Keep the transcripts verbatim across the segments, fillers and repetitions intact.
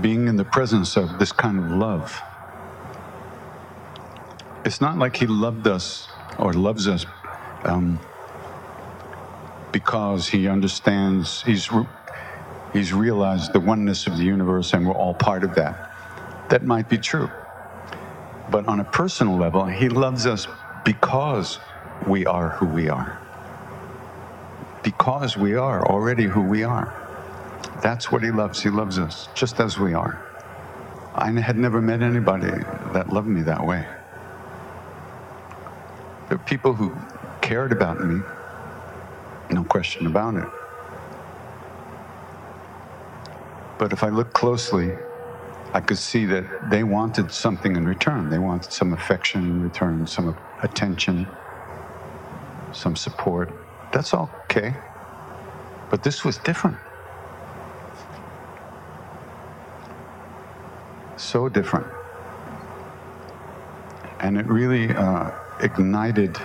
being in the presence of this kind of love. It's not like he loved us or loves us um, because he understands, he's re- he's realized the oneness of the universe and we're all part of that. That might be true. But on a personal level, he loves us because we are who we are. Because we are already who we are. That's what he loves. He loves us just as we are. I had never met anybody that loved me that way. There were people who cared about me, no question about it. But if I look closely, I could see that they wanted something in return. They wanted some affection in return, some attention, some support. That's all okay. But this was different. So different. And it really uh, ignited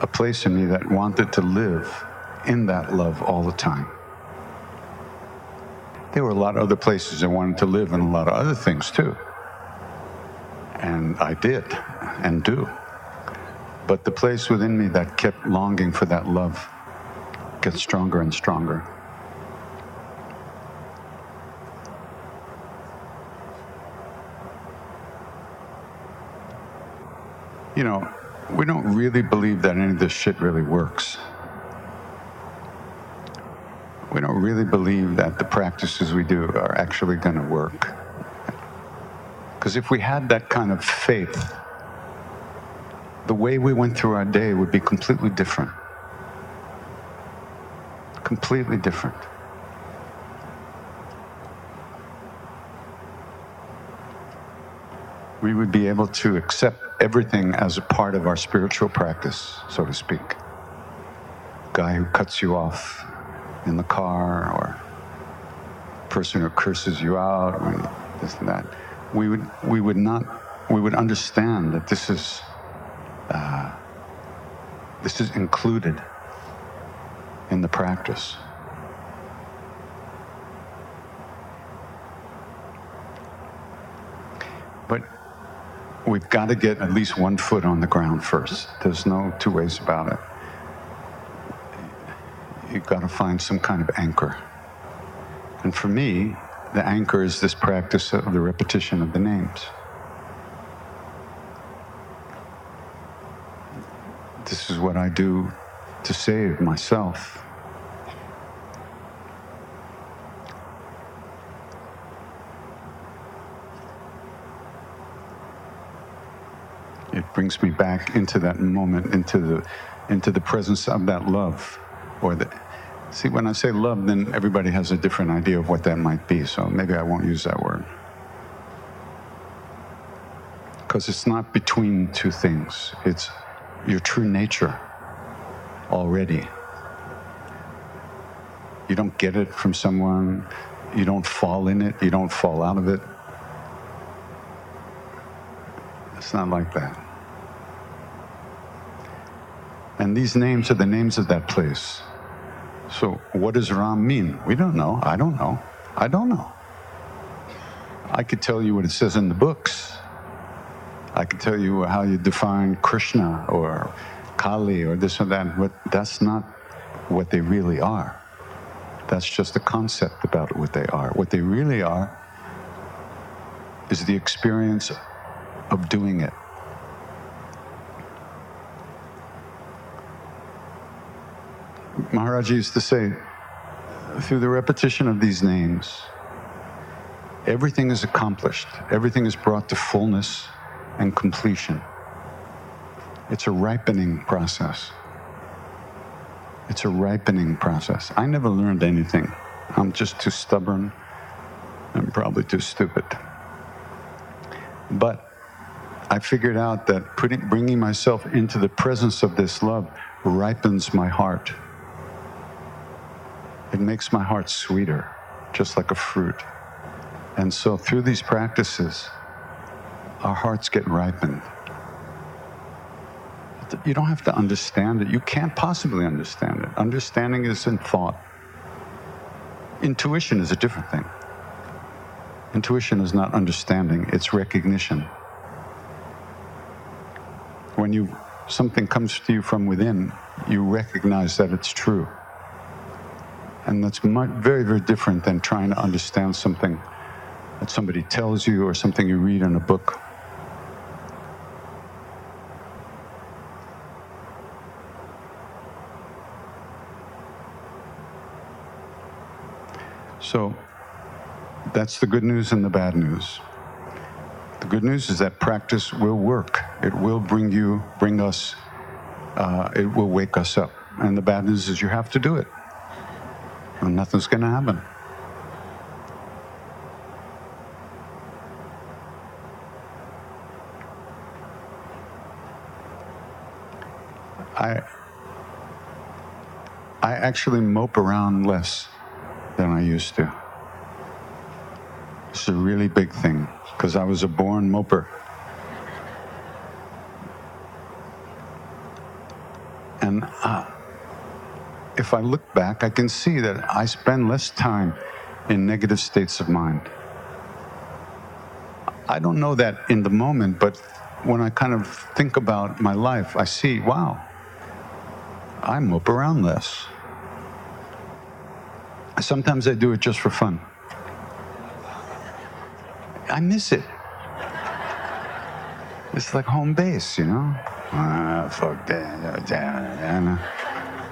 a place in me that wanted to live in that love all the time. There were a lot of other places I wanted to live and a lot of other things too. And I did and do. But the place within me that kept longing for that love gets stronger and stronger. You know, we don't really believe that any of this shit really works. We don't really believe that the practices we do are actually going to work. Because if we had that kind of faith, the way we went through our day would be completely different. Completely different. We would be able to accept everything as a part of our spiritual practice, so to speak. Guy who cuts you off in the car, or person who curses you out, or this and that. We would, we would not, we would understand that this is, uh, this is included in the practice. But we've got to get at least one foot on the ground first. There's no two ways about it. You've got to find some kind of anchor. And for me, the anchor is this practice of the repetition of the names. This is what I do to save myself. It brings me back into that moment, into the, into the presence of that love. Or the, see, when I say love, then everybody has a different idea of what that might be, so maybe I won't use that word. Because it's not between two things. It's your true nature already. You don't get it from someone. You don't fall in it. You don't fall out of it. It's not like that. And these names are the names of that place. So what does Ram mean? We don't know. I don't know. I don't know. I could tell you what it says in the books. I could tell you how you define Krishna or Kali or this or that, but that's not what they really are. That's just a concept about what they are. What they really are is the experience of doing it. Maharaji used to say, through the repetition of these names, everything is accomplished. Everything is brought to fullness and completion. It's a ripening process. It's a ripening process. I never learned anything. I'm just too stubborn. I'm probably too stupid. But I figured out that putting, bringing myself into the presence of this love ripens my heart. It makes my heart sweeter, just like a fruit. And so through these practices, our hearts get ripened. You don't have to understand it. You can't possibly understand it. Understanding is in thought. Intuition is a different thing. Intuition is not understanding, it's recognition. When you something comes to you from within, you recognize that it's true. And that's much, very, very different than trying to understand something that somebody tells you or something you read in a book. So that's the good news and the bad news. The good news is that practice will work. It will bring you, bring us, uh, it will wake us up. And the bad news is you have to do it. And nothing's going to happen. I I actually mope around less than I used to. It's a really big thing, because I was a born moper. And uh, if I look back, I can see that I spend less time in negative states of mind. I don't know that in the moment, but when I kind of think about my life, I see, wow, I mope around less. Sometimes I do it just for fun. I miss it. It's like home base, you know? Ah, fuck that.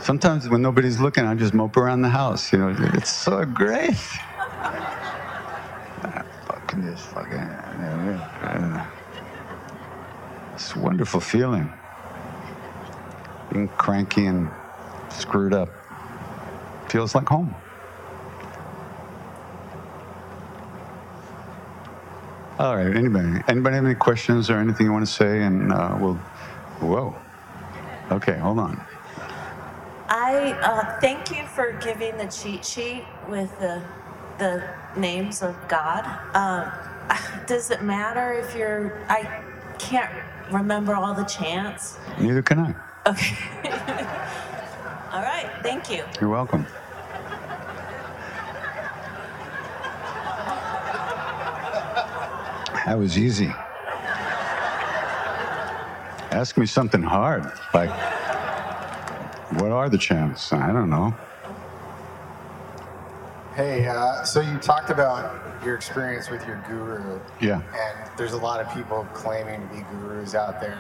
Sometimes when nobody's looking, I just mope around the house, you know, it's so great. Fucking this, fucking. It's a wonderful feeling. Being cranky and screwed up feels like home. All right, anybody, anybody have any questions or anything you want to say? And uh, we'll, whoa, okay, hold on. I uh, thank you for giving the cheat sheet with the the names of God. Um, does it matter if you're? I can't remember all the chants. Neither can I. Okay. All right. Thank you. You're welcome. That was easy. Ask me something hard, like. What are the chants? I don't know. Hey, uh, so you talked about your experience with your guru. Yeah. And there's a lot of people claiming to be gurus out there.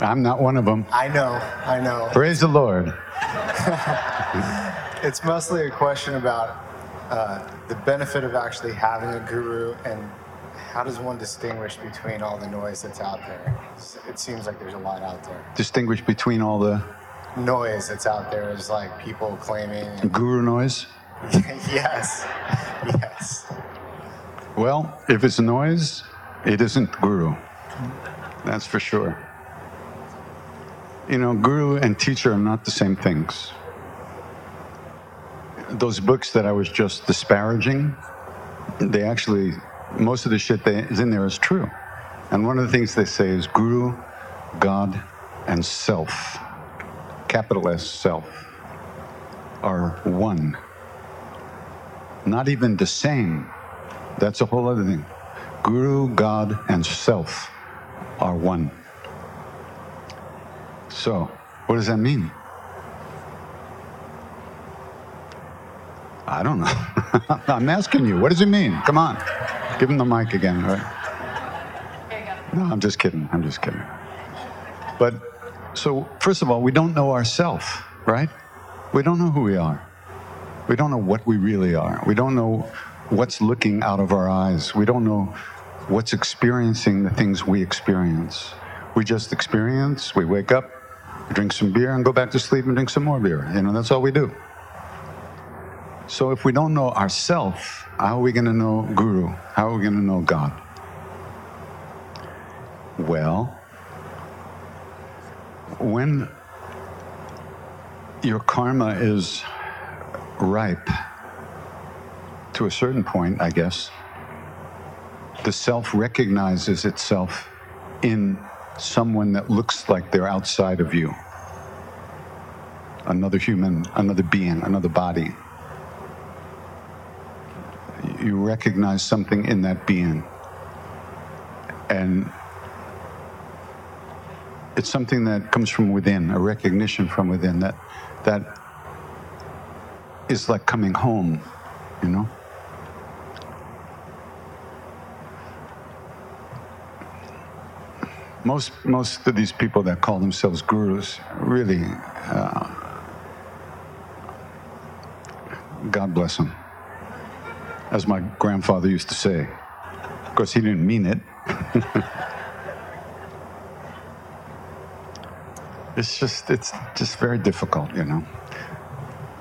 I'm not one of them. I know, I know. Praise the Lord. It's mostly a question about uh, the benefit of actually having a guru, and how does one distinguish between all the noise that's out there? It seems like there's a lot out there. Distinguish between all the... noise that's out there is like people claiming guru noise. yes yes well, if it's noise, it isn't guru, that's for sure. You know, guru and teacher are not the same things. Those books that I was just disparaging, they actually, most of the shit that is in there is true. And one of the things they say is guru, God, and self, capital S, self, are one. Not even the same. That's a whole other thing. Guru, God, and self are one. So, what does that mean? I don't know. I'm asking you, what does it mean? Come on. Give him the mic again, all right? No, I'm just kidding. I'm just kidding. But so, first of all, we don't know ourselves, right? We don't know who we are. We don't know what we really are. We don't know what's looking out of our eyes. We don't know what's experiencing the things we experience. We just experience, we wake up, drink some beer and go back to sleep and drink some more beer. You know, that's all we do. So if we don't know ourselves, how are we going to know Guru? How are we going to know God? Well, when your karma is ripe, to a certain point, I guess, the self recognizes itself in someone that looks like they're outside of you. Another human, another being, another body. You recognize something in that being. And it's something that comes from within, a recognition from within that that is like coming home, you know? Most most of these people that call themselves gurus, really, uh, God bless them. As my grandfather used to say. Of course, he didn't mean it. It's just, it's just very difficult, you know.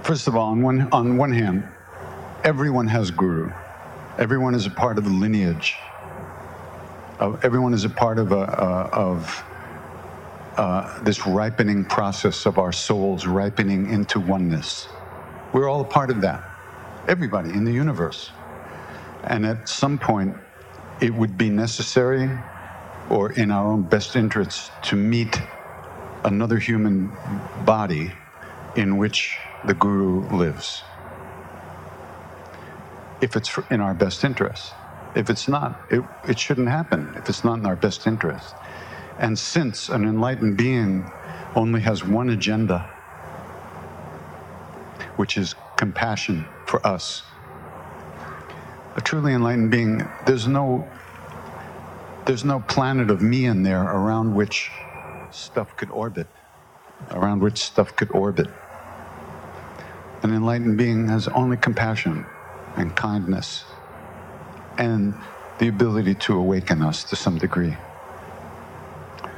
First of all, on one, on one hand, everyone has guru. Everyone is a part of the lineage. Uh, everyone is a part of a, uh, of uh, this ripening process of our souls ripening into oneness. We're all a part of that. Everybody in the universe. And at some point, it would be necessary or in our own best interests to meet another human body in which the guru lives. If it's in our best interest. If it's not, it, it shouldn't happen if it's not in our best interest. And since an enlightened being only has one agenda, which is compassion for us, a truly enlightened being, there's no, there's no planet of me in there around which stuff could orbit, around which stuff could orbit. An enlightened being has only compassion and kindness and the ability to awaken us to some degree.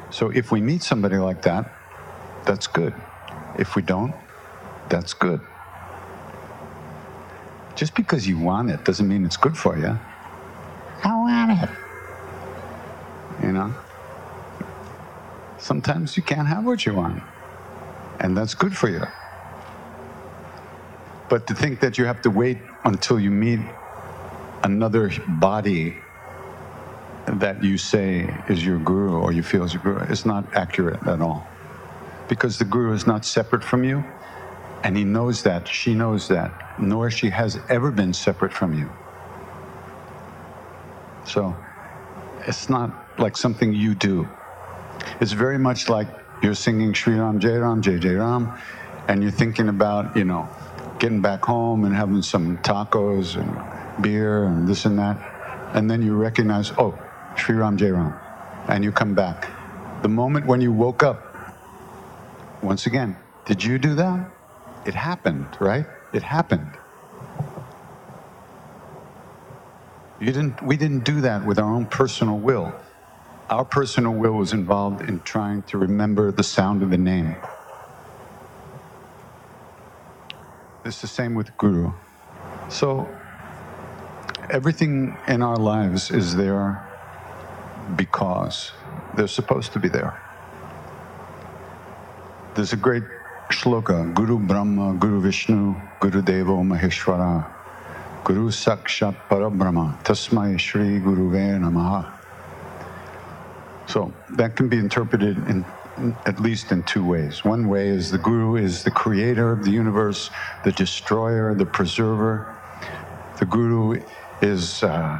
So if we meet somebody like that, that's good. If we don't, that's good. Just because you want it doesn't mean it's good for you. I want it. You know? Sometimes you can't have what you want, and that's good for you. But to think that you have to wait until you meet another body that you say is your guru or you feel is your guru is not accurate at all. Because the guru is not separate from you, and he knows that, she knows that, nor she has ever been separate from you. So it's not like something you do. It's very much like you're singing Shri Ram Jai Ram Jai Jai Ram, and you're thinking about, you know, getting back home and having some tacos and beer and this and that, and then you recognize, oh, Shri Ram Jai Ram, and you come back. The moment when you woke up, once again, did you do that? It happened, right? It happened. You didn't. We didn't do that with our own personal will. Our personal will was involved in trying to remember the sound of the name. It's the same with Guru. So everything in our lives is there because they're supposed to be there. There's a great shloka, Guru Brahma, Guru Vishnu, Guru Devo Maheshwara, Guru Sakshat Parabrahma, Tasmai Shri Guruve Namaha. So that can be interpreted in, in at least in two ways. One way is the Guru is the creator of the universe, the destroyer, the preserver. The Guru is uh,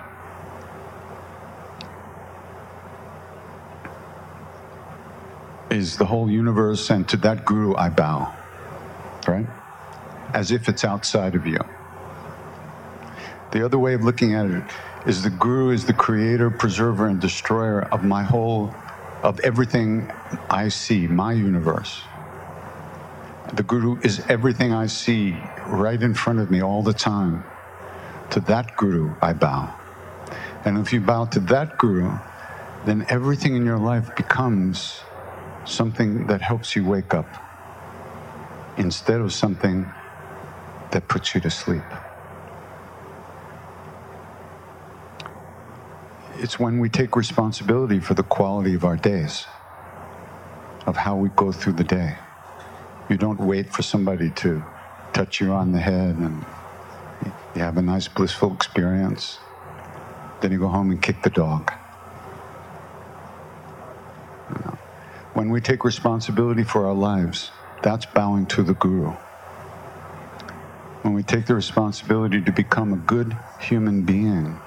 is the whole universe, and to that Guru I bow, right? As if it's outside of you. The other way of looking at it is the Guru is the creator, preserver, and destroyer of my whole, of everything I see, my universe. The Guru is everything I see right in front of me all the time. To that Guru I bow. And if you bow to that Guru, then everything in your life becomes something that helps you wake up instead of something that puts you to sleep. It's when we take responsibility for the quality of our days, of how we go through the day. You don't wait for somebody to touch you on the head and you have a nice blissful experience. Then you go home and kick the dog. When we take responsibility for our lives, that's bowing to the Guru. When we take the responsibility to become a good human being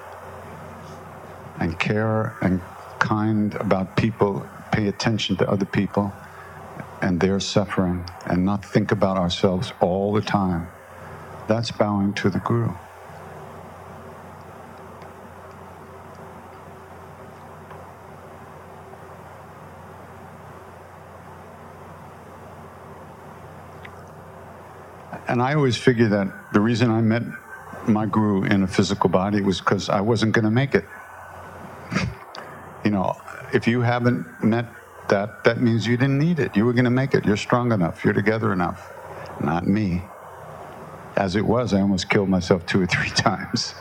and care and kind about people, pay attention to other people and their suffering, and not think about ourselves all the time, that's bowing to the Guru. And I always figure that the reason I met my Guru in a physical body was because I wasn't going to make it. You know, if you haven't met that, that means you didn't need it. You were going to make it. You're strong enough. You're together enough. Not me. As it was, I almost killed myself two or three times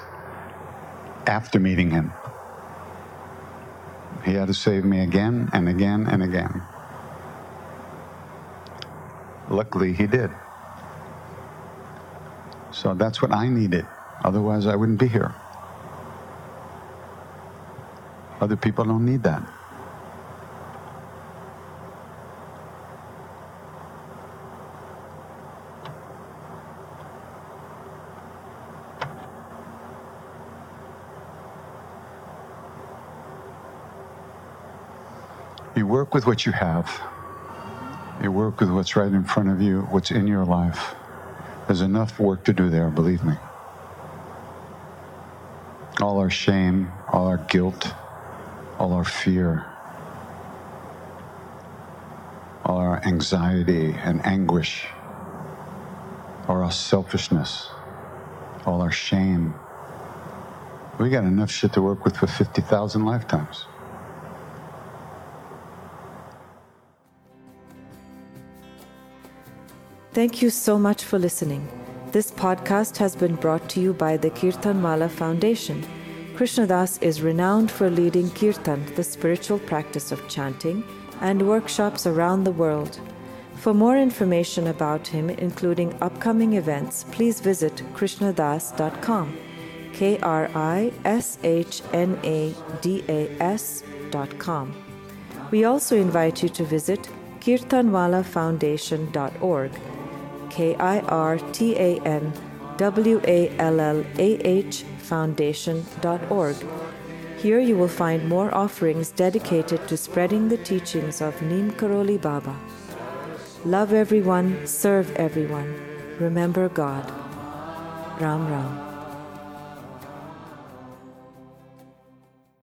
after meeting him. He had to save me again and again and again. Luckily, he did. So that's what I needed. Otherwise, I wouldn't be here. Other people don't need that. You work with what you have. You work with what's right in front of you, what's in your life. There's enough work to do there, believe me. All our shame, all our guilt, all our fear, all our anxiety and anguish, all our selfishness, all our shame. We got enough shit to work with for fifty thousand lifetimes. Thank you so much for listening. This podcast has been brought to you by the Kirtan Mala Foundation. Krishnadas is renowned for leading Kirtan, the spiritual practice of chanting, and workshops around the world. For more information about him, including upcoming events, please visit krishnadas dot com, K R I S H N A D A S dot com. We also invite you to visit kirtan wala foundation dot org. K I R T A N W A L L A H foundation dot org. Here you will find more offerings dedicated to spreading the teachings of Neem Karoli Baba. Love everyone, serve everyone, remember God. Ram Ram.